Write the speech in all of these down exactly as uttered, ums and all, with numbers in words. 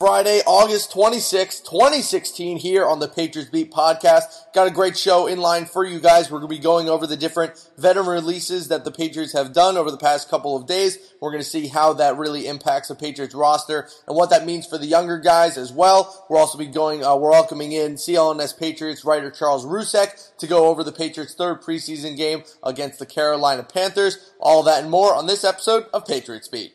Friday, August twenty-sixth, twenty sixteen, here on the Patriots Beat podcast. Got a great show in line for you guys. We're going to be going over the different veteran releases that the Patriots have done over the past couple of days. We're going to see how that really impacts the Patriots roster and what that means for the younger guys as well. We'll also be going, uh, we're welcoming in C L N S Patriots writer Charles Rusek to go over the Patriots' third preseason game against the Carolina Panthers. All that and more on this episode of Patriots Beat.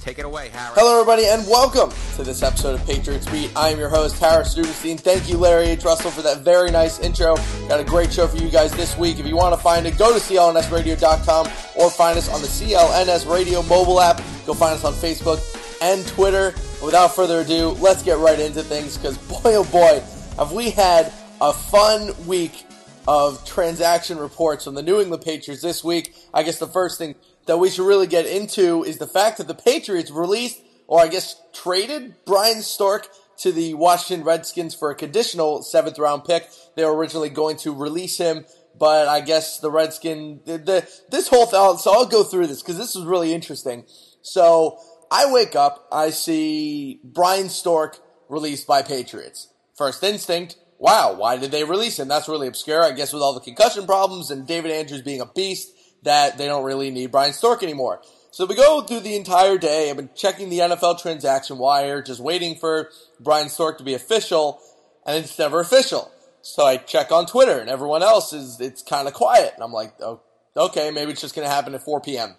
Take it away, Harris. Hello, everybody, and welcome to this episode of Patriots Beat. I am your host, Harris Rubenstein. Thank you, Larry H. Russell, for that very nice intro. Got a great show for you guys this week. If you want to find it, go to C L N S radio dot com or find us on the C L N S Radio mobile app. Go find us on Facebook and Twitter. Without further ado, let's get right into things, because boy, oh boy, have we had a fun week of transaction reports from the New England Patriots this week. I guess the first thing that we should really get into is the fact that the Patriots released, or I guess traded, Brian Stork to the Washington Redskins for a conditional seventh round pick. They were originally going to release him, but I guess the Redskins, the, the, this whole thing, so I'll go through this because this is really interesting. So I wake up, I see Brian Stork released by Patriots. First instinct, wow, why did they release him? That's really obscure. I guess with all the concussion problems and David Andrews being a beast, that they don't really need Brian Stork anymore. So we go through the entire day. I've been checking the N F L transaction wire, just waiting for Brian Stork to be official, and it's never official. So I check on Twitter, and everyone else is, it's kind of quiet. And I'm like, oh, okay, maybe it's just going to happen at four p.m.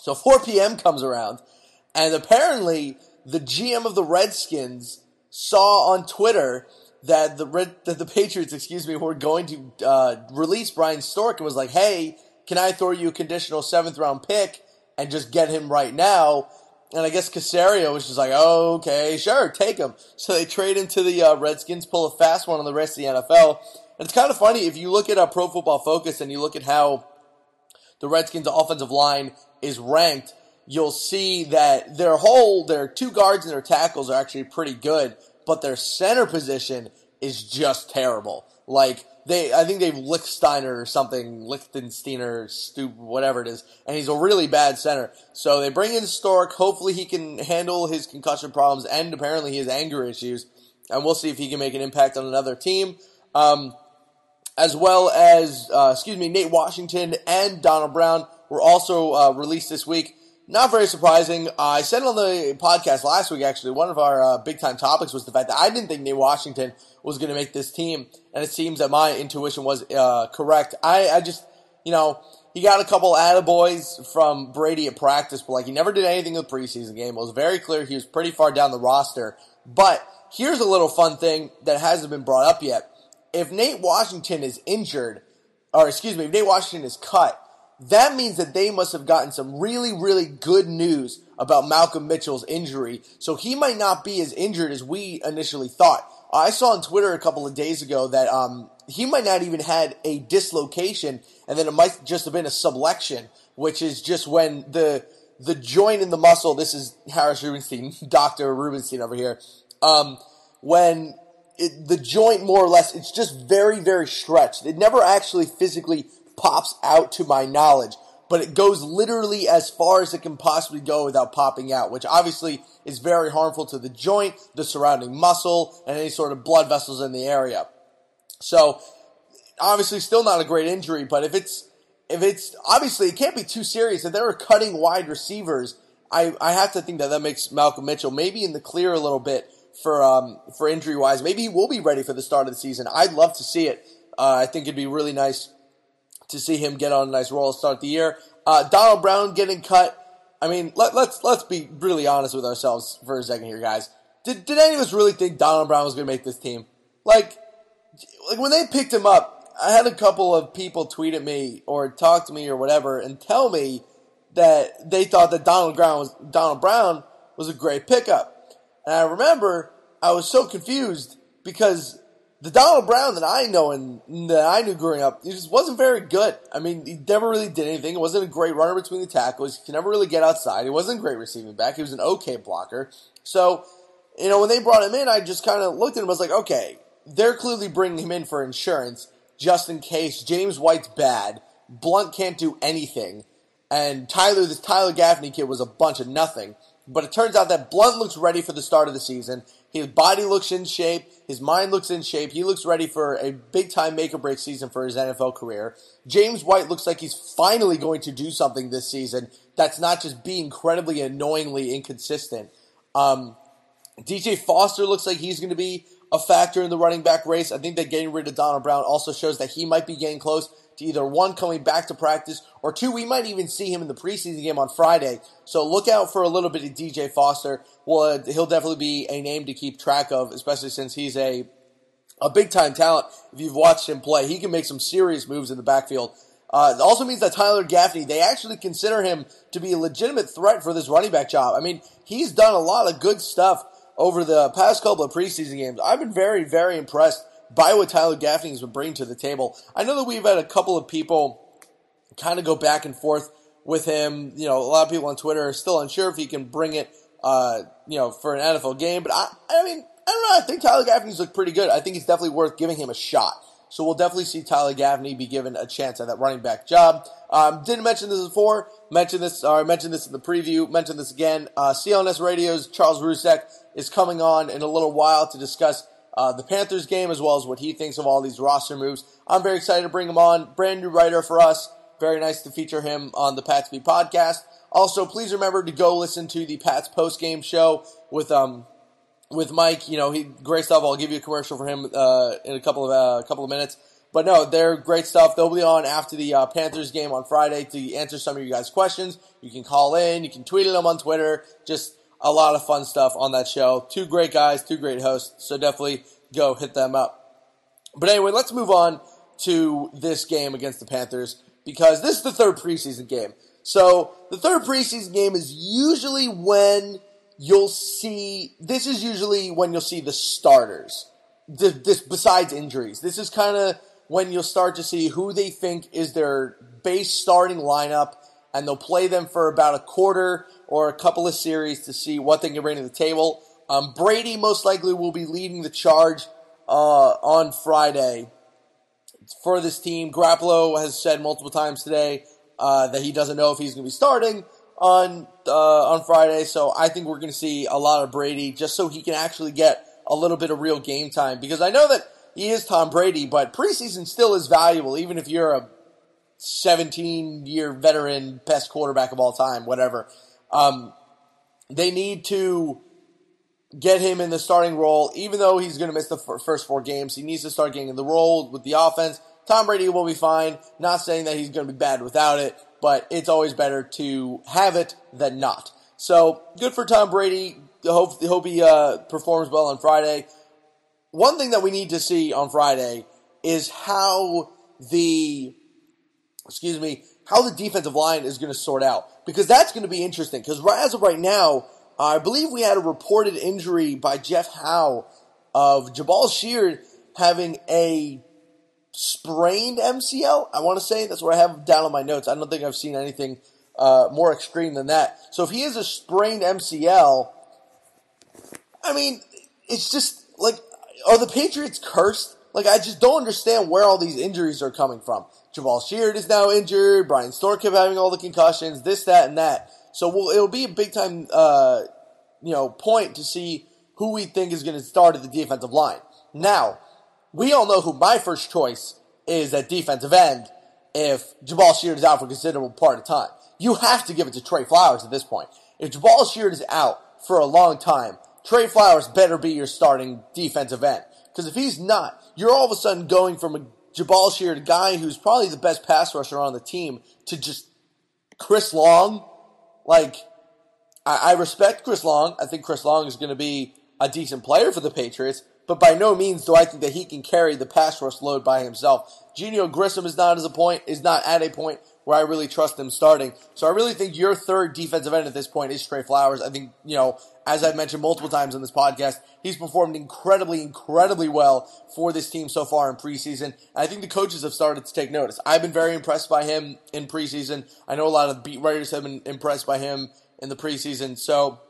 So four p.m. comes around, and apparently the G M of the Redskins saw on Twitter that the Red, that the Patriots, excuse me, were going to uh, release Brian Stork and was like, hey, can I throw you a conditional seventh-round pick and just get him right now? And I guess Caserio was just like, oh, okay, sure, take him. So they trade him to the uh, Redskins, pull a fast one on the rest of the N F L. And it's kind of funny, if you look at uh, Pro Football Focus and you look at how the Redskins' offensive line is ranked, you'll see that their whole, their two guards and their tackles are actually pretty good, but their center position is just terrible. Like, They, I think they've Lichtensteiner or something, Lichtensteiner, Stoop, whatever it is, and he's a really bad center. So they bring in Stork. Hopefully he can handle his concussion problems and apparently his anger issues, and we'll see if he can make an impact on another team. Um, as well as, uh, excuse me, Nate Washington and Donald Brown were also uh, released this week. Not very surprising. Uh, I said on the podcast last week, actually, one of our uh, big-time topics was the fact that I didn't think Nate Washington was going to make this team, and it seems that my intuition was uh, correct. I, I just, you know, he got a couple attaboys from Brady at practice, but, like, he never did anything in the preseason game. It was very clear he was pretty far down the roster. But here's a little fun thing that hasn't been brought up yet. If Nate Washington is injured, or excuse me, if Nate Washington is cut, that means that they must have gotten some really, really good news about Malcolm Mitchell's injury. So he might not be as injured as we initially thought. I saw on Twitter a couple of days ago that um, he might not even had a dislocation, and then it might just have been a subluxation, which is just when the the joint in the muscle, this is Harris Rubenstein, Doctor Rubenstein over here, um, when it, the joint more or less, it's just very, very stretched. It never actually physically pops out to my knowledge, but it goes literally as far as it can possibly go without popping out, which obviously is very harmful to the joint, the surrounding muscle, and any sort of blood vessels in the area. So, obviously still not a great injury, but if it's, if it's, obviously it can't be too serious. If they were cutting wide receivers, I, I have to think that that makes Malcolm Mitchell maybe in the clear a little bit, for um, for injury wise. Maybe he will be ready for the start of the season. I'd love to see it. Uh, I think it'd be really nice to see him get on a nice roll to start the year. Uh, Donald Brown getting cut. I mean, let, let's let's be really honest with ourselves for a second here, guys. Did did any of us really think Donald Brown was going to make this team? Like, like when they picked him up, I had a couple of people tweet at me or talk to me or whatever and tell me that they thought that Donald Brown was Donald Brown was a great pickup. And I remember I was so confused because the Donald Brown that I know and that I knew growing up, he just wasn't very good. I mean, he never really did anything. He wasn't a great runner between the tackles. He could never really get outside. He wasn't a great receiving back. He was an okay blocker. So, you know, when they brought him in, I just kind of looked at him. I was like, okay, they're clearly bringing him in for insurance just in case James White's bad, Blount can't do anything, and Tyler, this Tyler Gaffney kid was a bunch of nothing. But it turns out that Blount looks ready for the start of the season. His body looks in shape. His mind looks in shape. He looks ready for a big-time make-or-break season for his N F L career. James White looks like he's finally going to do something this season that's not just be incredibly annoyingly inconsistent. Um, D J Foster looks like he's going to be a factor in the running back race. I think that getting rid of Donald Brown also shows that he might be getting close to either one, coming back to practice, or two, we might even see him in the preseason game on Friday. So look out for a little bit of D J Foster. Well, uh, he'll definitely be a name to keep track of, especially since he's a a big-time talent. If you've watched him play, he can make some serious moves in the backfield. Uh, it also means that Tyler Gaffney, they actually consider him to be a legitimate threat for this running back job. I mean, he's done a lot of good stuff over the past couple of preseason games. I've been very, very impressed by what Tyler Gaffney has been bringing to the table. I know that we've had a couple of people kind of go back and forth with him. You know, a lot of people on Twitter are still unsure if he can bring it, uh, you know, for an N F L game. But I, I mean, I don't know. I think Tyler Gaffney's looked pretty good. I think it's definitely worth giving him a shot. So we'll definitely see Tyler Gaffney be given a chance at that running back job. Um, didn't mention this before. Mentioned this, or mentioned this in the preview. Mentioned this again. Uh, C L N S Radio's Charles Rusek is coming on in a little while to discuss Uh, the Panthers game, as well as what he thinks of all these roster moves. I'm very excited to bring him on. Brand new writer for us. Very nice to feature him on the Pats Beat podcast. Also, please remember to go listen to the Pats post-game show with um with Mike. You know, he great stuff. I'll give you a commercial for him uh, in a couple of a uh, couple of minutes. But no, they're great stuff. They'll be on after the uh, Panthers game on Friday to answer some of you guys' questions. You can call in. You can tweet at them on Twitter. Just a lot of fun stuff on that show. Two great guys, two great hosts, so definitely go hit them up. But anyway, let's move on to this game against the Panthers, because this is the third preseason game. So the third preseason game is usually when you'll see, this is usually when you'll see the starters, the, this besides injuries. This is kind of when you'll start to see who they think is their base starting lineup, and they'll play them for about a quarter or a couple of series to see what they can bring to the table. Um, Brady most likely will be leading the charge uh, on Friday for this team. Garoppolo has said multiple times today uh, that he doesn't know if he's going to be starting on uh, on Friday. So I think we're going to see a lot of Brady just so he can actually get a little bit of real game time. Because I know that he is Tom Brady, but preseason still is valuable, even if you're a seventeen-year veteran, best quarterback of all time, whatever. Um, they need to get him in the starting role, even though he's going to miss the f- first four games. He needs to start getting in the role with the offense. Tom Brady will be fine. Not saying that he's going to be bad without it, but it's always better to have it than not. So good for Tom Brady. Hope, hope he uh, performs well on Friday. One thing that we need to see on Friday is how the, excuse me, how the defensive line is going to sort out. Because that's going to be interesting. Because as of right now, uh, I believe we had a reported injury by Jeff Howe of Jabaal Sheard having a sprained M C L, I want to say. That's what I have down on my notes. I don't think I've seen anything uh, more extreme than that. So if he has a sprained M C L, I mean, it's just like, are the Patriots cursed? Like, I just don't understand where all these injuries are coming from. Jabaal Sheard is now injured. Brian Stork kept having all the concussions, this, that, and that. So we'll, it'll be a big-time uh, you know, point to see who we think is going to start at the defensive line. Now, we all know who my first choice is at defensive end if Jabaal Sheard is out for a considerable part of time. You have to give it to Trey Flowers at this point. If Jabaal Sheard is out for a long time, Trey Flowers better be your starting defensive end. Because if he's not, you're all of a sudden going from a Jabaal Sheard guy who's probably the best pass rusher on the team to just Chris Long. Like, I, I respect Chris Long. I think Chris Long is going to be a decent player for the Patriots. But by no means do I think that he can carry the pass rush load by himself. Geneo Grissom is not as a point, is not at a point where I really trust him starting. So I really think your third defensive end at this point is Trey Flowers. I think, you know, as I've mentioned multiple times on this podcast, he's performed incredibly, incredibly well for this team so far in preseason. And I think the coaches have started to take notice. I've been very impressed by him in preseason. I know a lot of beat writers have been impressed by him in the preseason. So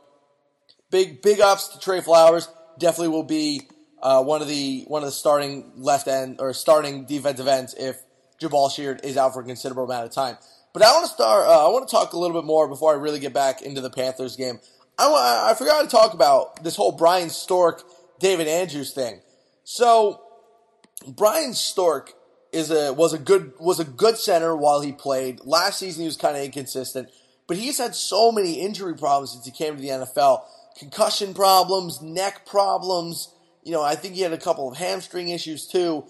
big, big ups to Trey Flowers. Definitely will be uh, one of the one of the starting left end or starting defensive ends if Jabaal Sheard is out for a considerable amount of time. But I want to start. Uh, I want to talk a little bit more before I really get back into the Panthers game. I, I forgot to talk about this whole Brian Stork, David Andrews thing. So Brian Stork is a was a good was a good center while he played. Last season he was kind of inconsistent, but he's had so many injury problems since he came to the N F L: concussion problems, neck problems. You know, I think he had a couple of hamstring issues too.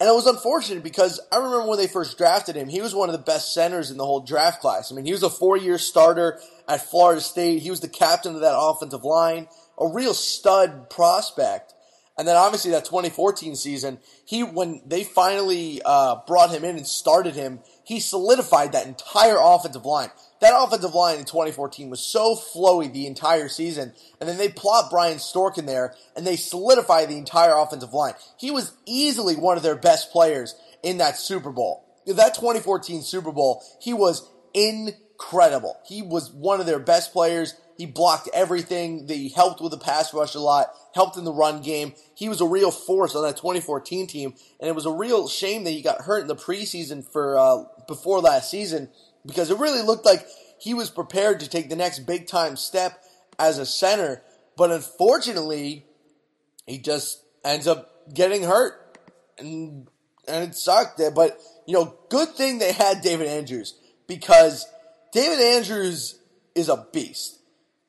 And it was unfortunate because I remember when they first drafted him, he was one of the best centers in the whole draft class. I mean, he was a four-year starter at Florida State. He was the captain of that offensive line, a real stud prospect. And then obviously that twenty fourteen season, he when they finally uh, brought him in and started him, he solidified that entire offensive line. That offensive line in twenty fourteen was so flowy the entire season, and then they plop Brian Stork in there, and they solidify the entire offensive line. He was easily one of their best players in that Super Bowl. That twenty fourteen Super Bowl, he was incredible. He was one of their best players. He blocked everything. He helped with the pass rush a lot, helped in the run game. He was a real force on that twenty fourteen team, and it was a real shame that he got hurt in the preseason for uh, before last season, because it really looked like he was prepared to take the next big-time step as a center. But unfortunately, he just ends up getting hurt, and and it sucked. But, you know, good thing they had David Andrews, because David Andrews is a beast.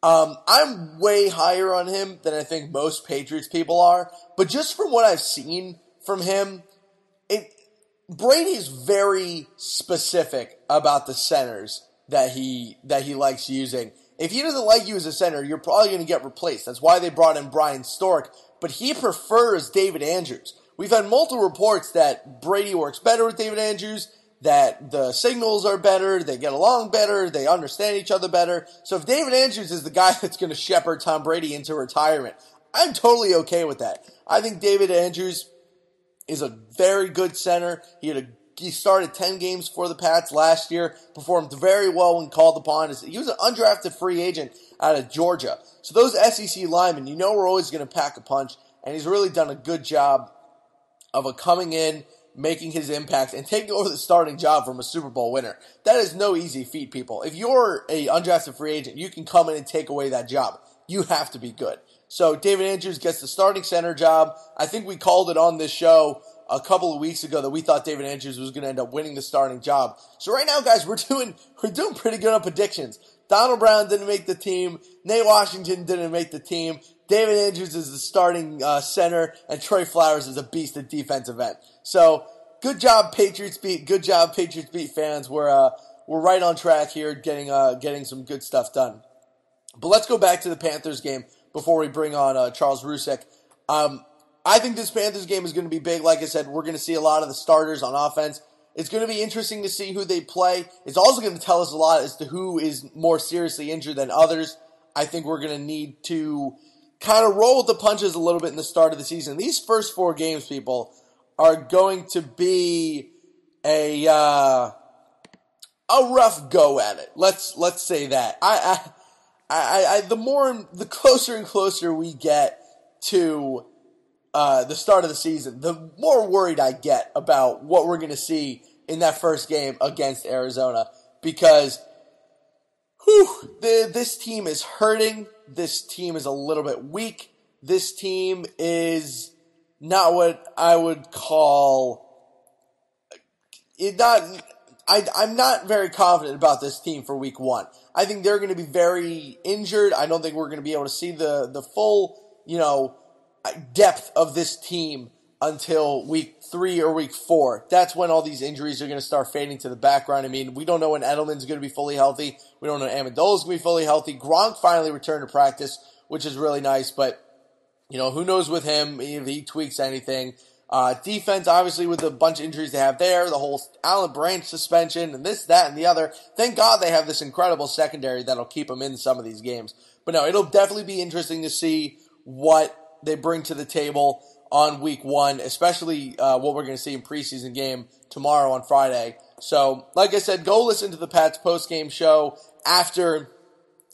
Um, I'm way higher on him than I think most Patriots people are. But just from what I've seen from him, it Brady's very specific about the centers that he that he likes using. If he doesn't like you as a center, you're probably going to get replaced. That's why they brought in Brian Stork, but he prefers David Andrews. We've had multiple reports that Brady works better with David Andrews, that the signals are better, they get along better, they understand each other better. So if David Andrews is the guy that's going to shepherd Tom Brady into retirement, I'm totally okay with that. I think David Andrews is a very good center. He had a, he started ten games for the Pats last year, performed very well when called upon. He was an undrafted free agent out of Georgia. So those S E C linemen, you know, we're always going to pack a punch, and he's really done a good job of a coming in, making his impact, and taking over the starting job from a Super Bowl winner. That is no easy feat, people. If you're an undrafted free agent, you can come in and take away that job. You have to be good. So David Andrews gets the starting center job. I think we called it on this show a couple of weeks ago that we thought David Andrews was going to end up winning the starting job. So right now, guys, we're doing we're doing pretty good on predictions. Donald Brown didn't make the team. Nate Washington didn't make the team. David Andrews is the starting uh, center, and Trey Flowers is a beast at defensive end. So good job, Patriots Beat. Good job, Patriots Beat fans. We're uh, we're right on track here, getting uh, getting some good stuff done. But let's go back to the Panthers game before we bring on uh, Charles Rusek. Um, I think this Panthers game is going to be big. Like I said, we're going to see a lot of the starters on offense. It's going to be interesting to see who they play. It's also going to tell us a lot as to who is more seriously injured than others. I think we're going to need to kind of roll with the punches a little bit in the start of the season. These first four games, people, are going to be a uh, a rough go at it. Let's let's say that. I. I I, I, the more, the closer and closer we get to uh, the start of the season, the more worried I get about what we're going to see in that first game against Arizona, because whew, the, this team is hurting. This team is a little bit weak. This team is not what I would call it. Not I, I'm not very confident about this team for week one. I think they're going to be very injured. I don't think we're going to be able to see the, the full, you know, depth of this team until week three or week four. That's when all these injuries are going to start fading to the background. I mean, we don't know when Edelman's going to be fully healthy. We don't know Amendola's going to be fully healthy. Gronk finally returned to practice, which is really nice, but, you know, who knows with him if he tweaks anything. Uh, defense, obviously, with the bunch of injuries they have there, the whole Allen Branch suspension, and this, that, and the other. Thank God they have this incredible secondary that'll keep them in some of these games. But no, it'll definitely be interesting to see what they bring to the table on week one, especially uh, what we're going to see in preseason game tomorrow on Friday. So, like I said, go listen to the Pats postgame show after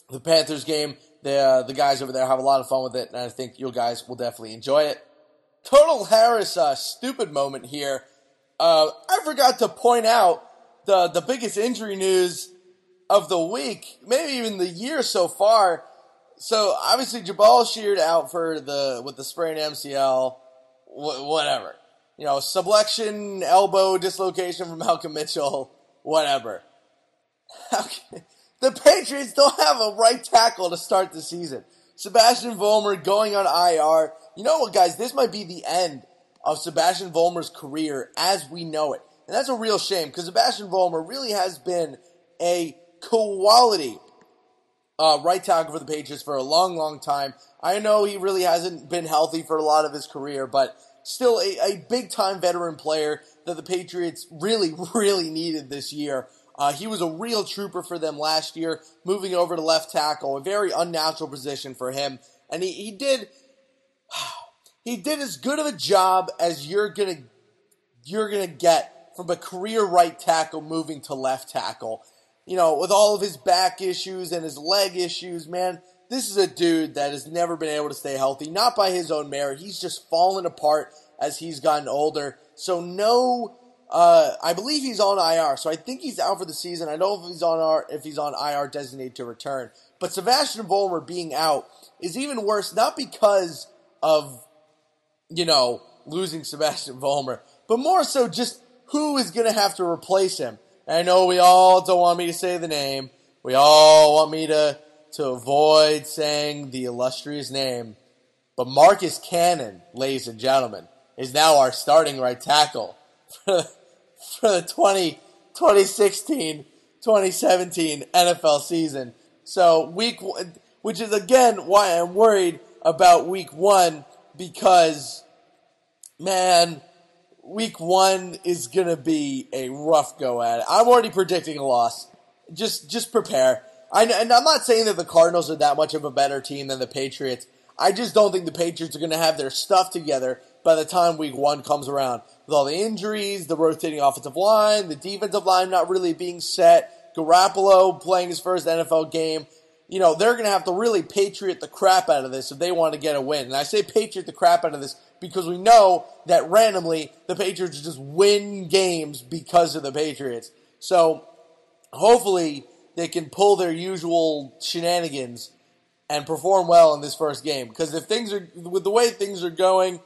the Panthers game. The, uh, the guys over there have a lot of fun with it, and I think you guys will definitely enjoy it. Total Harris, uh, stupid moment here. Uh, I forgot to point out the, the biggest injury news of the week, maybe even the year so far. So, obviously, Jabaal Sheard out for the with the sprained M C L, wh- whatever. You know, subluxation, elbow dislocation from Malcolm Mitchell, whatever. Okay. The Patriots don't have a right tackle to start the season. Sebastian Vollmer going on I R. You know what, guys? This might be the end of Sebastian Vollmer's career as we know it. And that's a real shame because Sebastian Vollmer really has been a quality uh, right tackle for the Patriots for a long, long time. I know he really hasn't been healthy for a lot of his career, but still a, a big-time veteran player that the Patriots really, really needed this year. Uh, he was a real trooper for them last year, moving over to left tackle, a very unnatural position for him. And he, he did he did as good of a job as you're gonna you're gonna get from a career right tackle moving to left tackle. You know, with all of his back issues and his leg issues, man, this is a dude that has never been able to stay healthy, not by his own merit. He's just fallen apart as he's gotten older. So no... Uh, I believe he's on I R, so I think he's out for the season. I don't know if he's on if he's on I R designated to return. But Sebastian Vollmer being out is even worse, not because of, you know, losing Sebastian Vollmer, but more so just who is going to have to replace him. And I know we all don't want me to say the name. We all want me to, to avoid saying the illustrious name. But Marcus Cannon, ladies and gentlemen, is now our starting right tackle for for the twenty sixteen twenty seventeen N F L season. So week one, which is again why I'm worried about week one, because, man, week one is going to be a rough go at it. I'm already predicting a loss. Just just prepare. I, and I'm not saying that the Cardinals are that much of a better team than the Patriots. I just don't think the Patriots are going to have their stuff together by the time week one comes around. With all the injuries, the rotating offensive line, the defensive line not really being set, Garoppolo playing his first N F L game, you know, they're going to have to really Patriot the crap out of this if they want to get a win. And I say Patriot the crap out of this because we know that randomly the Patriots just win games because of the Patriots. So hopefully they can pull their usual shenanigans and perform well in this first game. Because if things are, with the way things are going,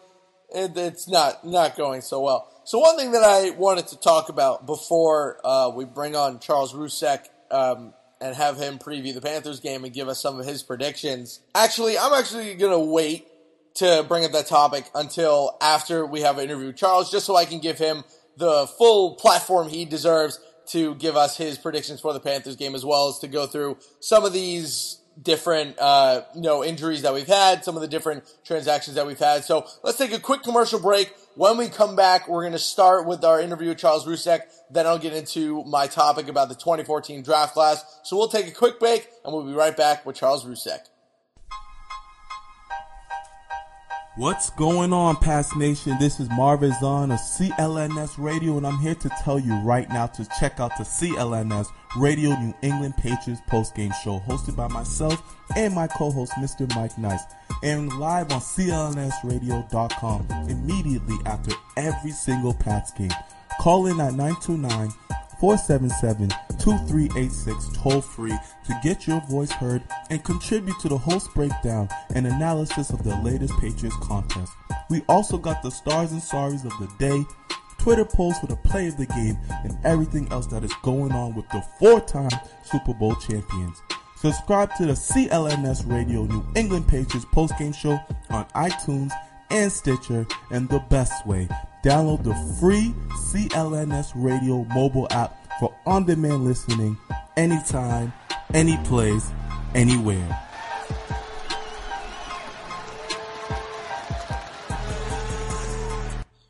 it's not not going so well. So one thing that I wanted to talk about before uh, we bring on Charles Rusek um, and have him preview the Panthers game and give us some of his predictions. Actually, I'm actually going to wait to bring up that topic until after we have an interview with Charles, just so I can give him the full platform he deserves to give us his predictions for the Panthers game, as well as to go through some of these different, uh, you know, injuries that we've had, some of the different transactions that we've had. So let's take a quick commercial break. When we come back, we're going to start with our interview with Charles Rusek. Then I'll get into my topic about the twenty fourteen draft class. So we'll take a quick break and we'll be right back with Charles Rusek. What's going on, Pats Nation? This is Marvin Zahn of C L N S Radio, and I'm here to tell you right now to check out the C L N S Radio New England Patriots postgame show, hosted by myself and my co-host, Mister Mike Nice, and live on C L N S radio dot com immediately after every single Pats game. Call in at nine two nine, four seven seven, two three eight six toll free to get your voice heard and contribute to the host breakdown and analysis of the latest Patriots contest. We also got the stars and sorries of the day, Twitter post with a play of the game, and everything else that is going on with the four-time Super Bowl champions. Subscribe to the C L N S Radio New England Patriots postgame show on iTunes and Stitcher, and the best way, download the free C L N S Radio mobile app for on-demand listening anytime, any place, anywhere.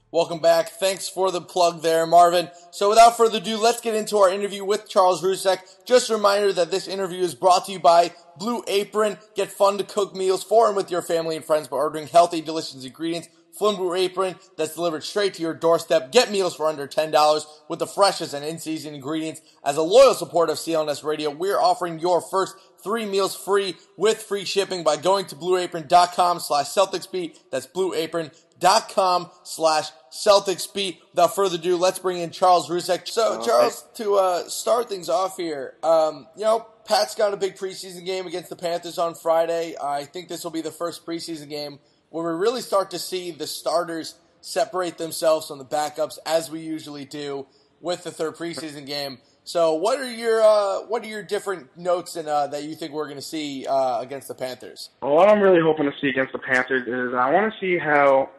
Welcome back. Thanks for the plug there, Marvin. So without further ado, let's get into our interview with Charles Rusek. Just a reminder that this interview is brought to you by Blue Apron. Get fun to cook meals for and with your family and friends by ordering healthy, delicious ingredients from Blue Apron, that's delivered straight to your doorstep. Get meals for under ten dollars with the freshest and in-season ingredients. As a loyal supporter of C L N S Radio, we're offering your first three meals free with free shipping by going to blueapron.com slash CelticsBeat. That's blueapron.com slash CelticsBeat. Without further ado, let's bring in Charles Rusek. So, Charles, to uh, start things off here, um, you know, Pat's got a big preseason game against the Panthers on Friday. I think this will be the first preseason game where we really start to see the starters separate themselves from the backups, as we usually do with the third preseason game. So, what are your uh, what are your different notes and uh, that you think we're going to see uh, against the Panthers? Well, what I'm really hoping to see against the Panthers is I want to see how,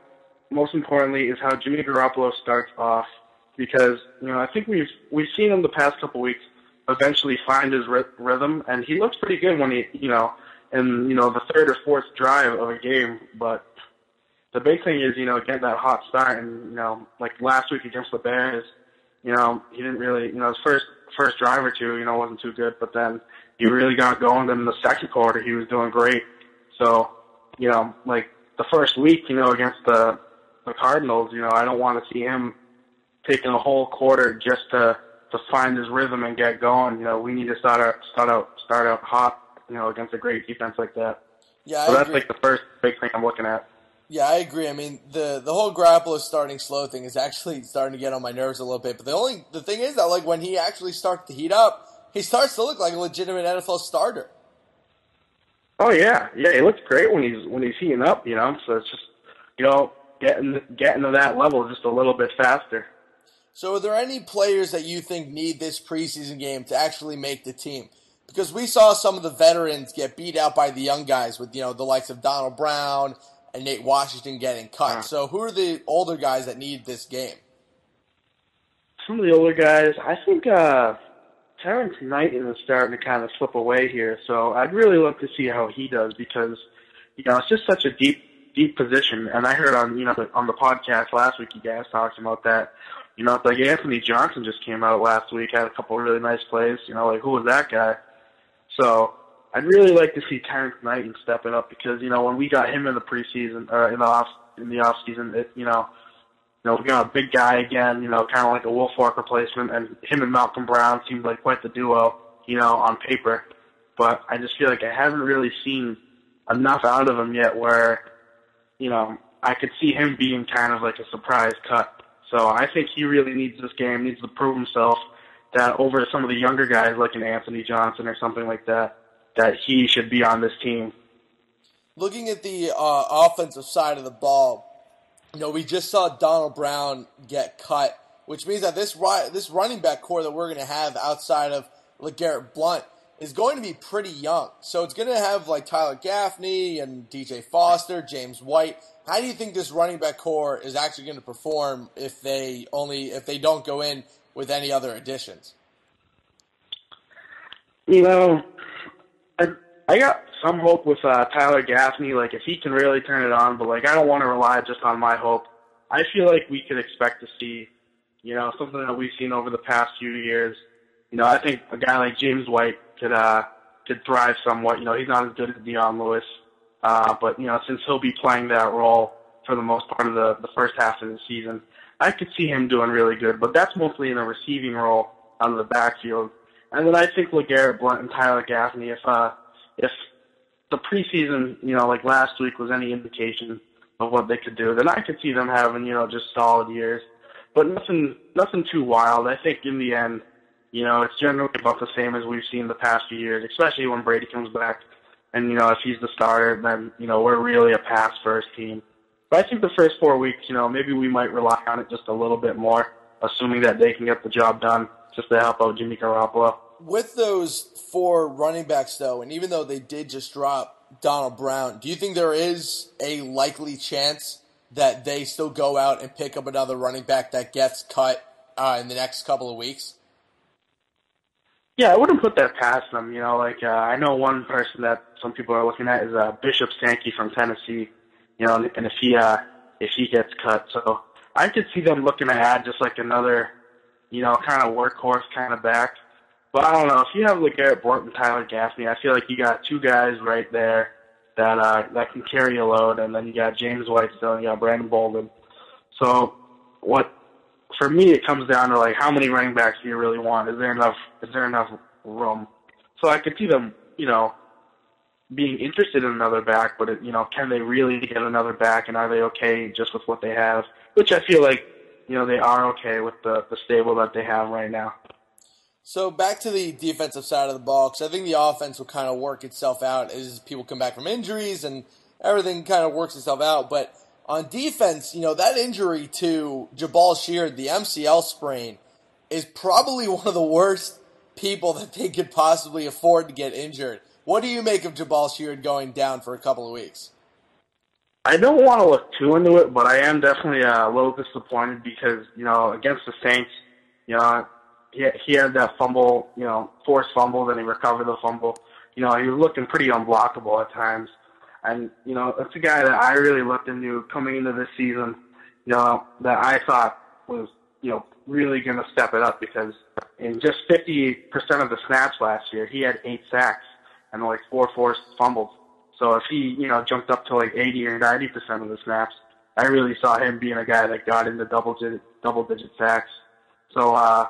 most importantly, is how Jimmy Garoppolo starts off, because you know I think we've we've seen him the past couple weeks eventually find his rhythm, and he looks pretty good when he you know. And, you know, the third or fourth drive of a game. But the big thing is, you know, get that hot start. And, you know, like last week against the Bears, you know, he didn't really, you know, his first, first drive or two, you know, wasn't too good. But then he really got going. Then in the second quarter, he was doing great. So, you know, like the first week, you know, against the, the Cardinals, you know, I don't want to see him taking a whole quarter just to, to find his rhythm and get going. You know, we need to start out, start out, start out hot. You know, against a great defense like that. Yeah, so I that's agree. Like the first big thing I'm looking at. Yeah, I agree. I mean, the the whole Garoppolo starting slow thing is actually starting to get on my nerves a little bit. But the only the thing is that like when he actually starts to heat up, he starts to look like a legitimate N F L starter. Oh yeah, yeah, he looks great when he's when he's heating up. You know, so it's just you know getting getting to that level just a little bit faster. So, are there any players that you think need this preseason game to actually make the team? Because we saw some of the veterans get beat out by the young guys with, you know, the likes of Donald Brown and Nate Washington getting cut. Yeah. So who are the older guys that need this game? Some of the older guys, I think uh, Terrence Knight is starting to kind of slip away here. So I'd really love to see how he does because, you know, it's just such a deep, deep position. And I heard on, you know, on the podcast last week, you guys talked about that. You know, it's like Anthony Johnson just came out last week, had a couple of really nice plays. You know, like, who was that guy? So I'd really like to see Terrence Knight stepping up because, you know, when we got him in the preseason, uh, in the off in the off season, it, you know, you know, we got a big guy again, you know, kind of like a Wolfolk replacement, and him and Malcom Brown seemed like quite the duo, you know, on paper. But I just feel like I haven't really seen enough out of him yet where, you know, I could see him being kind of like a surprise cut. So I think he really needs this game, needs to prove himself. That over some of the younger guys like an Anthony Johnson or something like that, that he should be on this team. Looking at the uh, offensive side of the ball, you know, we just saw Donald Brown get cut, which means that this this running back core that we're going to have outside of LeGarrette Blount is going to be pretty young. So it's going to have like Tyler Gaffney and D J Foster, James White. How do you think this running back core is actually going to perform if they only if they don't go in with any other additions? You know, I, I got some hope with uh, Tyler Gaffney, like if he can really turn it on, but like I don't want to rely just on my hope. I feel like we could expect to see, you know, something that we've seen over the past few years. You know, I think a guy like James White could uh, could thrive somewhat. You know, he's not as good as Deion Lewis, uh, but, you know, since he'll be playing that role for the most part of the, the first half of the season, I could see him doing really good, but that's mostly in a receiving role out of the backfield. And then I think LeGarrette Blount and Tyler Gaffney, if uh, if the preseason, you know, like last week was any indication of what they could do, then I could see them having, you know, just solid years. But nothing nothing too wild. I think in the end, you know, it's generally about the same as we've seen the past few years, especially when Brady comes back. And, you know, if he's the starter, then, you know, we're really a pass-first team. But I think the first four weeks, you know, maybe we might rely on it just a little bit more, assuming that they can get the job done just to help out Jimmy Garoppolo. With those four running backs, though, and even though they did just drop Donald Brown, do you think there is a likely chance that they still go out and pick up another running back that gets cut uh, in the next couple of weeks? Yeah, I wouldn't put that past them. You know, like, uh, I know one person that some people are looking at is uh, Bishop Sankey from Tennessee, you know, and if he, uh, if he gets cut. So I could see them looking to add just like another, you know, kind of workhorse kind of back. But I don't know. If you have LeGarrette Blount and Tyler Gaffney, I feel like you got two guys right there that uh, that can carry a load, and then you got James White still, and you got Brandon Bolden. So what for me it comes down to, like, how many running backs do you really want? Is there enough? Is there enough room? So I could see them, you know, being interested in another back, but it, you know, can they really get another back? And are they okay just with what they have? Which I feel like, you know, they are okay with the, the stable that they have right now. So back to the defensive side of the ball, because I think the offense will kind of work itself out as people come back from injuries and everything kind of works itself out. But on defense, you know, that injury to Jabaal Sheard, the M C L sprain, is probably one of the worst people that they could possibly afford to get injured. What do you make of Jabaal Sheard going down for a couple of weeks? I don't want to look too into it, but I am definitely uh, a little disappointed because, you know, against the Saints, you know, He he had that fumble, you know, forced fumble, then he recovered the fumble. You know, he was looking pretty unblockable at times. And, you know, that's a guy that I really looked into coming into this season, you know, that I thought was, you know, really going to step it up because in just fifty percent of the snaps last year, he had eight sacks and, like, four forced fumbles. So if he, you know, jumped up to, like, eighty or ninety percent of the snaps, I really saw him being a guy that got into double-digit double-digit sacks. So, uh...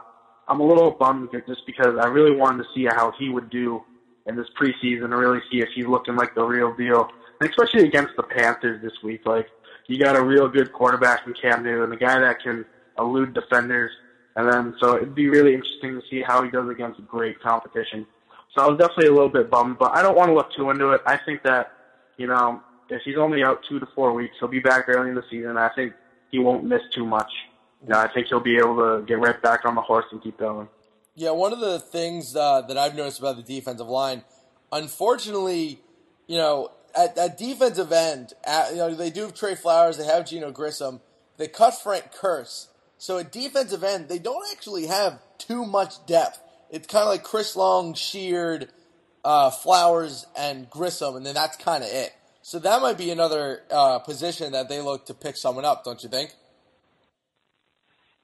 I'm a little bummed just because I really wanted to see how he would do in this preseason and really see if he's looking like the real deal, and especially against the Panthers this week. Like, you got a real good quarterback in Cam Newton, a guy that can elude defenders, and then so it'd be really interesting to see how he does against great competition. So I was definitely a little bit bummed, but I don't want to look too into it. I think that, you know, if he's only out two to four weeks, he'll be back early in the season. I think he won't miss too much. You know, I think he'll be able to get right back on the horse and keep going. Yeah, one of the things uh, that I've noticed about the defensive line, unfortunately, you know, at that defensive end, at, you know, they do have Trey Flowers, they have Geneo Grissom, they cut Frank Kurse. So at defensive end, they don't actually have too much depth. It's kind of like Chris Long, Sheard, uh, Flowers, and Grissom, and then that's kind of it. So that might be another uh, position that they look to pick someone up, don't you think?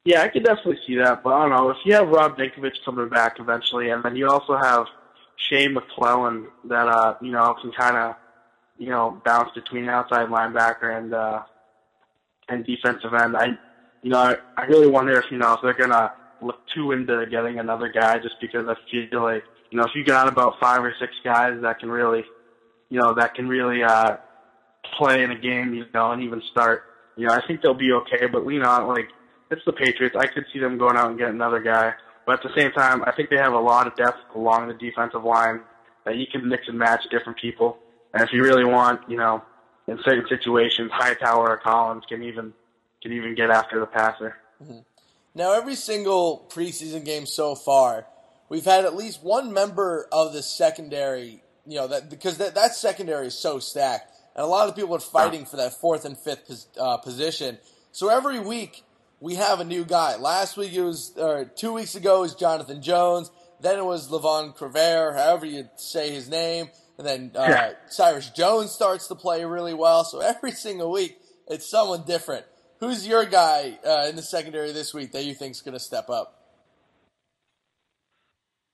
Yeah, I could definitely see that, but I don't know. If you have Rob Ninkovich coming back eventually, and then you also have Shane McClellan that, uh, you know, can kind of, you know, bounce between outside linebacker and uh, and defensive end. I, you know, I, I really wonder if, you know, if they're going to look too into getting another guy just because I feel like, you know, if you got about five or six guys that can really, you know, that can really uh, play in a game, you know, and even start, you know, I think they'll be okay, but, you know, like, it's the Patriots. I could see them going out and getting another guy. But at the same time, I think they have a lot of depth along the defensive line that you can mix and match different people. And if you really want, you know, in certain situations, Hightower or Collins can even can even get after the passer. Mm-hmm. Now, every single preseason game so far, we've had at least one member of the secondary, you know, that because that, that secondary is so stacked. And a lot of people are fighting yeah. for that fourth and fifth pos, uh, position. So every week, we have a new guy. Last week it was, or two weeks ago, it was Jonathan Jones. Then it was Levon Crevere, however you say his name. And then uh, yeah. Cyrus Jones starts to play really well. So every single week, it's someone different. Who's your guy uh, in the secondary this week that you think's going to step up?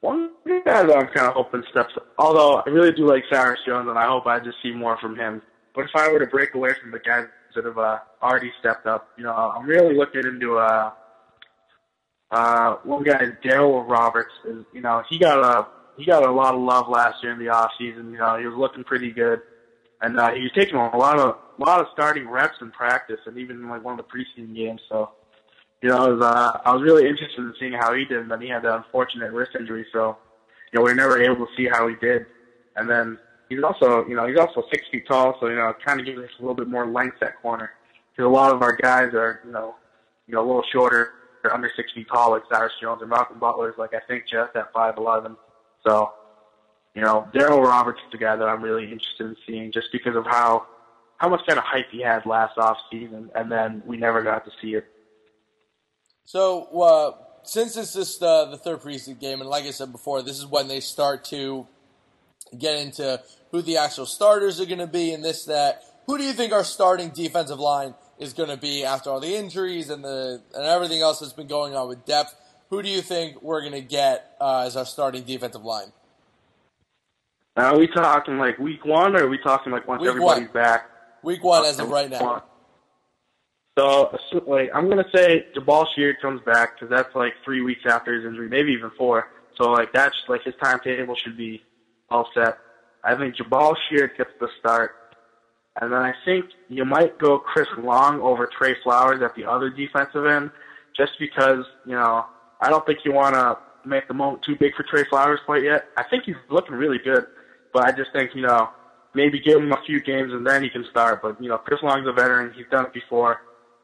One guy that I'm kind of hoping steps up, although I really do like Cyrus Jones, and I hope I just see more from him. But if I were to break away from the guys that have uh, already stepped up, you know, I'm really looking into uh, uh, one guy, Daryl Roberts. Is, you know, he got a he got a lot of love last year in the off season. You know, he was looking pretty good, and uh, he was taking a lot of a lot of starting reps in practice, and even like one of the preseason games. So, you know, I was, uh, I was really interested in seeing how he did. And then he had that unfortunate wrist injury, so you know we were never able to see how he did, and then. He's also, you know, he's also six feet tall, so, you know, it kind of gives us a little bit more length at corner. because a lot of our guys are, you know, you know, a little shorter, they're under six feet tall, like Cyrus Jones and Malcolm Butler's, like I think just at five eleven. So, you know, Daryl Roberts is the guy that I'm really interested in seeing, just because of how how much kind of hype he had last off season, and then we never got to see it. So, uh, since this is uh, the third preseason game, and like I said before, this is when they start to get into who the actual starters are going to be and this, that. Who do you think our starting defensive line is going to be after all the injuries and the and everything else that's been going on with depth? Who do you think we're going to get uh, as our starting defensive line? Now, are we talking like week one, or are we talking like once week everybody's one. back? Week one as of right now. So, like, I'm going to say Jabaal Sheard comes back, because that's like three weeks after his injury, maybe even four. So, like, that's like his timetable should be all set. I think Jabaal Sheard gets the start. And then I think you might go Chris Long over Trey Flowers at the other defensive end, just because, you know, I don't think you want to make the moment too big for Trey Flowers quite yet. I think he's looking really good, but I just think, you know, maybe give him a few games and then he can start. But, you know, Chris Long's a veteran. He's done it before.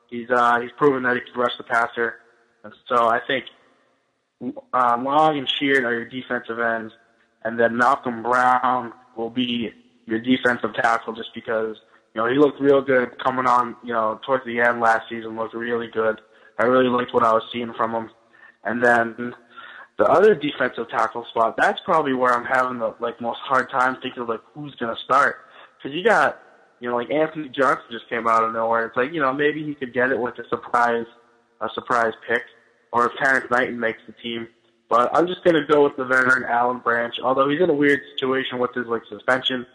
He's uh, he's proven that he can rush the passer. And so I think uh, Long and Sheard are your defensive ends, and then Malcom Brown will be your defensive tackle, just because, you know, he looked real good coming on, you know, towards the end last season, looked really good. I really liked what I was seeing from him. And then the other defensive tackle spot, that's probably where I'm having the, like, most hard time thinking of, like, who's going to start. Because you got, you know, like, Anthony Johnson just came out of nowhere. It's like, you know, maybe he could get it with a surprise a surprise pick, or if Terrence Knighton makes the team. But I'm just going to go with the veteran, Allen Branch, although he's in a weird situation with his, like, suspension.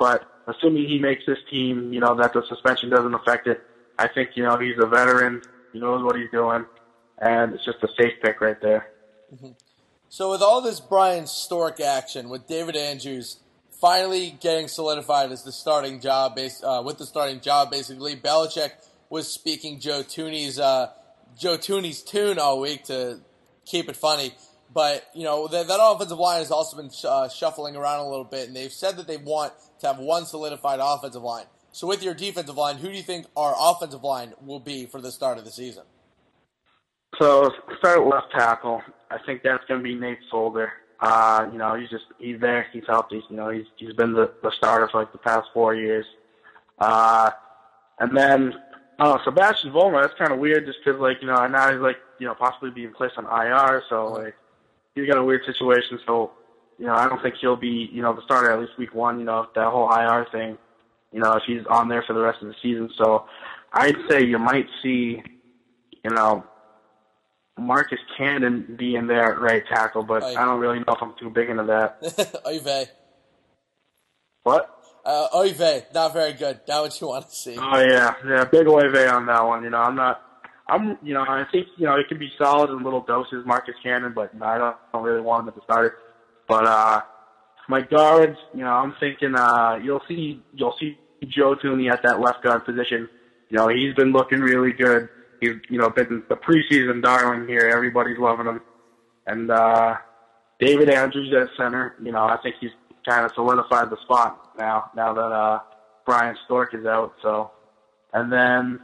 But assuming he makes this team, you know, that the suspension doesn't affect it, I think, you know, he's a veteran. He knows what he's doing. And it's just a safe pick right there. Mm-hmm. So with all this Brian Stork action, with David Andrews finally getting solidified as the starting job, base, uh, with the starting job basically, Belichick was speaking Joe Tooney's uh, Joe Tooney's tune all week to keep it funny. But, you know, that, that offensive line has also been sh- uh, shuffling around a little bit, and they've said that they want to have one solidified offensive line. So with your defensive line, who do you think our offensive line will be for the start of the season? So, start at left tackle. I think that's going to be Nate Solder. Uh, you know, he's just, he's there, he's healthy. You know, he's he's been the, the starter for like the past four years. Uh, and then, oh, Sebastian Vollmer, that's kind of weird just because, like, you know, now he's like, you know, possibly being placed on I R. So, like, he's got a weird situation. So, you know, I don't think he'll be, you know, the starter at least week one, you know, that whole I R thing, you know, if he's on there for the rest of the season. So, I'd say you might see, you know, Marcus Cannon be in there at right tackle, but Oy. I don't really know if I'm too big into that. Oive. What? Uh, Oive, not very good. Not what you want to see. Oh yeah, yeah, big Oive on that one. You know, I'm not. I'm, you know, I think you know it can be solid in little doses, Marcus Cannon, but you know, I, don't, I don't really want him at the starter. But uh, my guards, you know, I'm thinking uh, you'll see you'll see Joe Tooney at that left guard position. You know, he's been looking really good. He's, you know, been the preseason darling here. Everybody's loving him. And uh, David Andrews at center, you know, I think he's kind of solidified the spot now, now that uh, Brian Stork is out. So, and then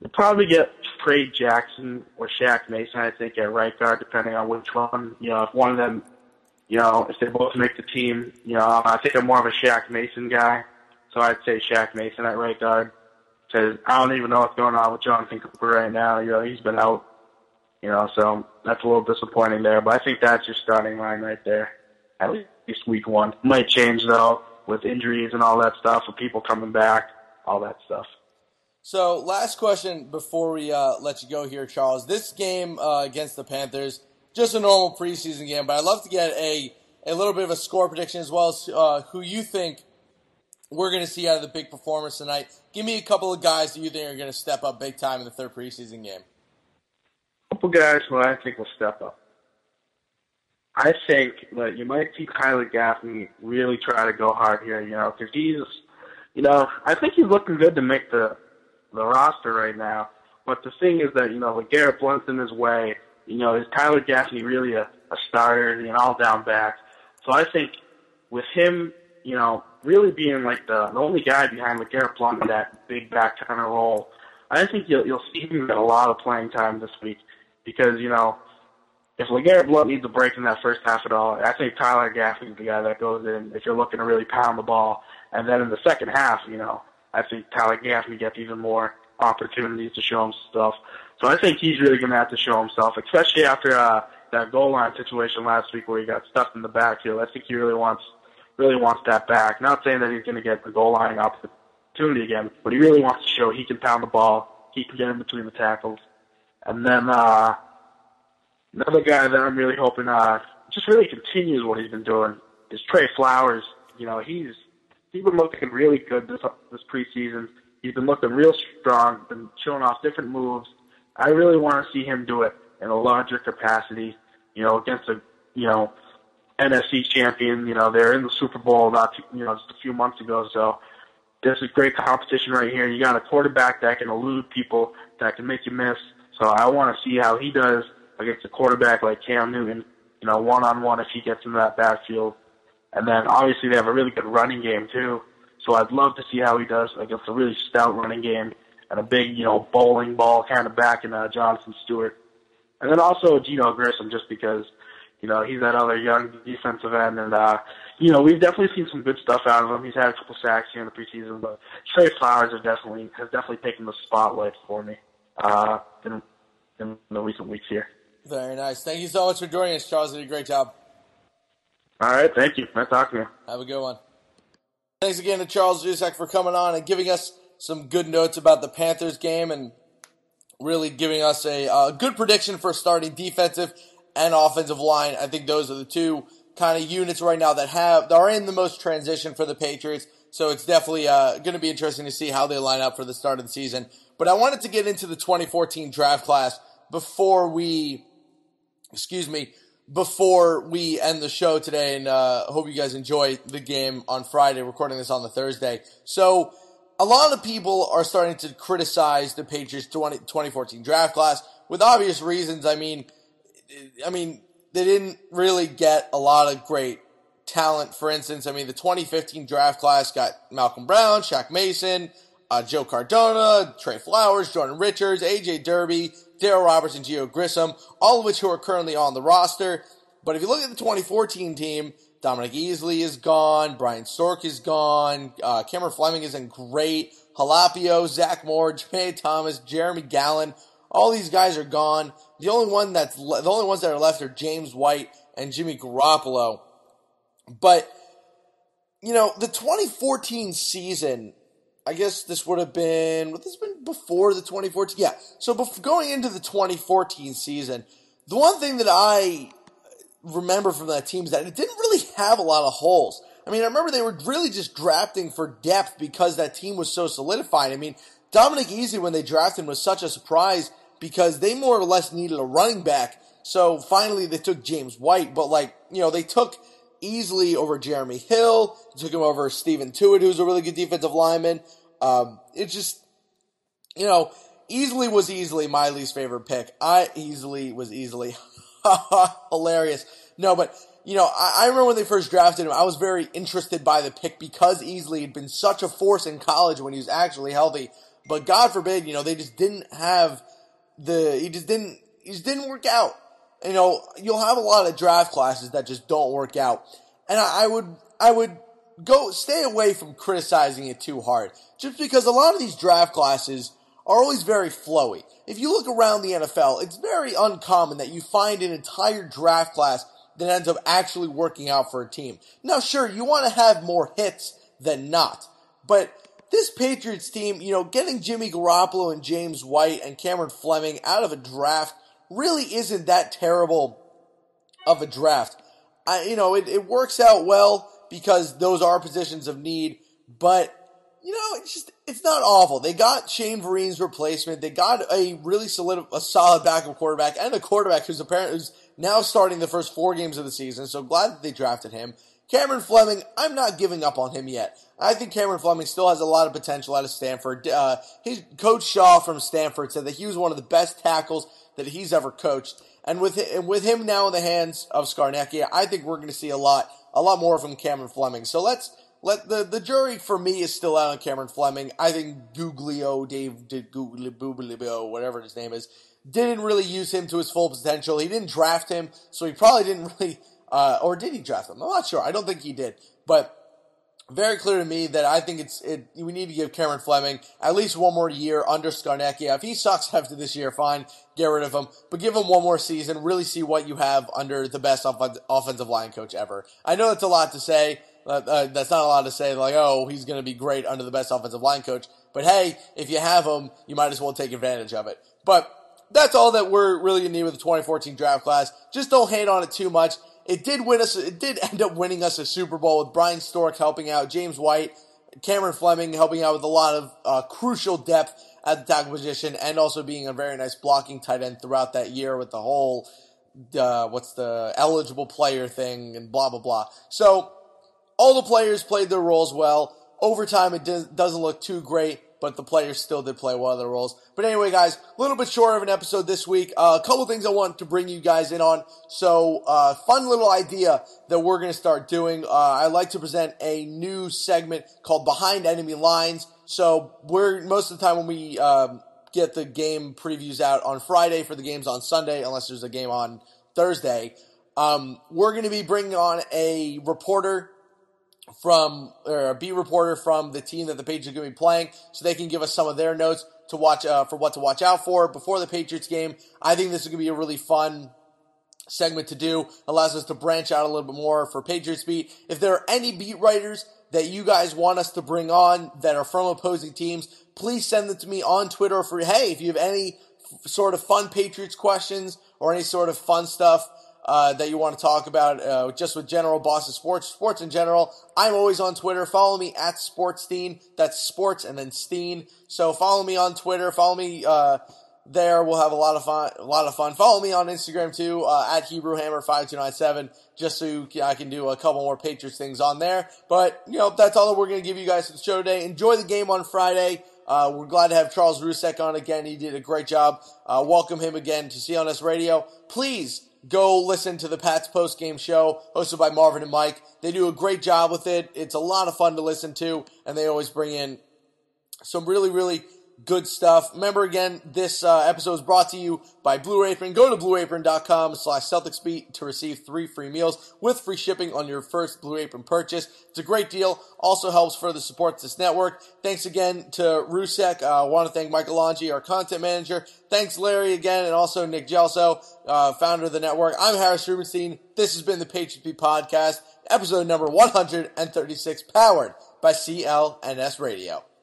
we'll probably get Trey Jackson or Shaq Mason, I think, at right guard, depending on which one. You know, if one of them, you know, if they both make the team, you know, I think I'm more of a Shaq Mason guy. So I'd say Shaq Mason at right guard. Because I don't even know what's going on with Jonathan Cooper right now. You know, he's been out. You know, so that's a little disappointing there. But I think that's your starting line right there, at least week one. Might change, though, with injuries and all that stuff, with people coming back, all that stuff. So last question before we uh, let you go here, Charles. This game uh, against the Panthers, just a normal preseason game, but I'd love to get a, a little bit of a score prediction as well as uh, who you think we're going to see out of the big performers tonight. Give me a couple of guys that you think are going to step up big time in the third preseason game. A couple guys who I think will step up. I think that you might see Tyler Gaffney really try to go hard here, you know, because he's, you know, I think he's looking good to make the the roster right now. But the thing is that, you know, with LeGarrette Blount in his way, you know, is Tyler Gaffney really a, a starter and all down back? So I think with him, you know, really being like the, the only guy behind LeGarrette Blount in that big back kind of role, I think you'll you'll see him get a lot of playing time this week because, you know, if LeGarrette Blount needs a break in that first half at all, I think Tyler Gaffney is the guy that goes in if you're looking to really pound the ball. And then in the second half, you know, I think Tyler Gaffney gets even more opportunities to show himself. So I think he's really going to have to show himself, especially after uh, that goal line situation last week where he got stuffed in the backfield. I think he really wants really wants that back. Not saying that he's going to get the goal line opportunity again, but he really wants to show he can pound the ball, he can get in between the tackles. And then uh, another guy that I'm really hoping uh, just really continues what he's been doing is Trey Flowers. You know, he's he's been looking really good this this preseason. He's been looking real strong, been showing off different moves. I really want to see him do it in a larger capacity, you know, against a, you know, N F C champion. You know, they're in the Super Bowl not, too, you know, just a few months ago. So this is great competition right here. You got a quarterback that can elude people, that can make you miss. So I want to see how he does against a quarterback like Cam Newton, you know, one-on-one if he gets into that backfield. And then obviously they have a really good running game too. So I'd love to see how he does against a really stout running game and a big, you know, bowling ball kind of back in uh, Jonathan Stewart. And then also Geneo Grissom just because, you know, he's that other young defensive end. And, uh, you know, we've definitely seen some good stuff out of him. He's had a couple sacks here in the preseason, but Trey Flowers have definitely, has definitely taken the spotlight for me uh, in, in the recent weeks here. Very nice. Thank you so much for joining us, Charles. You did a great job. All right. Thank you. Nice talking to you. Have a good one. Thanks again to Charles Rusek for coming on and giving us some good notes about the Panthers game and really giving us a uh, good prediction for starting defensive and offensive line. I think those are the two kind of units right now that have that are in the most transition for the Patriots, so it's definitely uh, going to be interesting to see how they line up for the start of the season. But I wanted to get into the twenty fourteen draft class before we, excuse me, before we end the show today, and uh, hope you guys enjoy the game on Friday, recording this on the Thursday. So a lot of people are starting to criticize the Patriots twenty fourteen draft class with obvious reasons. I mean, I mean, they didn't really get a lot of great talent. For instance, I mean, the twenty fifteen draft class got Malcom Brown, Shaq Mason, uh, Joe Cardona, Trey Flowers, Jordan Richards, A J Derby, Daryl Roberts, and Geneo Grissom, all of which who are currently on the roster. But if you look at the twenty fourteen team, Dominique Easley is gone. Brian Stork is gone. Uh, Cameron Fleming isn't great. Halapio, Zach Moore, Jermaine Thomas, Jeremy Gallen. All these guys are gone. The only one that's le- the only ones that are left are James White and Jimmy Garoppolo. But, you know, the twenty fourteen season, I guess this would have been, would this have been before the twenty fourteen? Yeah. So before, going into the twenty fourteen season, the one thing that I remember from that team is that it didn't really have a lot of holes. I mean, I remember they were really just drafting for depth because that team was so solidified. I mean, Dominique Easley, when they drafted him, was such a surprise because they more or less needed a running back. So finally they took James White, but like, you know, they took Easley over Jeremy Hill, they took him over Steven Tuitt, who's a really good defensive lineman. Um, it just, you know, Easley was easily my least favorite pick. I Easley was easily hilarious. No, but, you know, I, I remember when they first drafted him, I was very interested by the pick because Easley had been such a force in college when he was actually healthy. But God forbid, you know, they just didn't have the, he just didn't, he just didn't work out. You know, you'll have a lot of draft classes that just don't work out. And I, I would, I would go, stay away from criticizing it too hard. Just because a lot of these draft classes are always very flowy. If you look around the N F L, it's very uncommon that you find an entire draft class that ends up actually working out for a team. Now, sure, you want to have more hits than not, but this Patriots team, you know, getting Jimmy Garoppolo and James White and Cameron Fleming out of a draft really isn't that terrible of a draft. I, you know, it, it works out well because those are positions of need, but, you know, it's just, it's not awful. They got Shane Vereen's replacement. They got a really solid, a solid backup quarterback and a quarterback who's apparently, who's now starting the first four games of the season, so glad that they drafted him. Cameron Fleming, I'm not giving up on him yet. I think Cameron Fleming still has a lot of potential out of Stanford. Uh, his coach Shaw from Stanford said that he was one of the best tackles that he's ever coached. And with and with him now in the hands of Scarnecchia, I think we're going to see a lot, a lot more from Cameron Fleming. So let's Let the, the jury for me is still out on Cameron Fleming. I think Guglio, Dave did Guglio, whatever his name is, didn't really use him to his full potential. He didn't draft him, so he probably didn't really, uh, or did he draft him? I'm not sure. I don't think he did, but very clear to me that I think it's it, we need to give Cameron Fleming at least one more year under Scarnecchia. If he sucks after this year, fine, get rid of him. But give him one more season, really see what you have under the best off- offensive line coach ever. I know that's a lot to say. Uh, uh, that's not a lot to say, like, oh, he's going to be great under the best offensive line coach. But, hey, if you have him, you might as well take advantage of it. But that's all that we're really going to need with the twenty fourteen draft class. Just don't hate on it too much. It did win us. It did end up winning us a Super Bowl with Brian Stork helping out, James White, Cameron Fleming helping out with a lot of uh, crucial depth at the tackle position, and also being a very nice blocking tight end throughout that year with the whole uh, what's the eligible player thing and blah blah blah. So all the players played their roles well. Over time, it does, doesn't look too great, but the players still did play well of their roles. But anyway, guys, a little bit short of an episode this week. Uh, a couple things I want to bring you guys in on. So, uh, fun little idea that we're going to start doing. Uh, I like to present a new segment called Behind Enemy Lines. So, we're, most of the time when we um, get the game previews out on Friday for the games on Sunday, unless there's a game on Thursday, um, we're going to be bringing on a reporter from, or a beat reporter from the team that the Patriots are going to be playing, so they can give us some of their notes to watch, uh, for what to watch out for before the Patriots game. I think this is going to be a really fun segment to do. Allows us to branch out a little bit more for Patriots Beat. If there are any beat writers that you guys want us to bring on that are from opposing teams, please send them to me on Twitter. For, hey, if you have any f- sort of fun Patriots questions or any sort of fun stuff Uh, that you want to talk about, uh, just with general Boston sports, sports in general. I'm always on Twitter. Follow me at Sportsteen. That's sports and then Steen. So follow me on Twitter. Follow me, uh, there. We'll have a lot of fun, a lot of fun. Follow me on Instagram too, uh, at Hebrew Hammer five two nine seven, just so you, I can do a couple more Patriots things on there. But, you know, that's all that we're going to give you guys for the show today. Enjoy the game on Friday. Uh, we're glad to have Charles Rusek on again. He did a great job. Uh, welcome him again to C L N S Radio. Please go listen to the Pats post-game show hosted by Marvin and Mike. They do a great job with it. It's a lot of fun to listen to, and they always bring in some really, really good stuff. Remember, again, this uh, episode is brought to you by Blue Apron. Go to blueapron.com slash CelticsBeat to receive three free meals with free shipping on your first Blue Apron purchase. It's a great deal. Also helps further support this network. Thanks again to Rusek. Uh, I want to thank Michael Longi, our content manager. Thanks, Larry, again, and also Nick Gelso, uh, founder of the network. I'm Harris Rubenstein. This has been the Patriots Beat Podcast, episode number one hundred thirty-six, powered by C L N S Radio.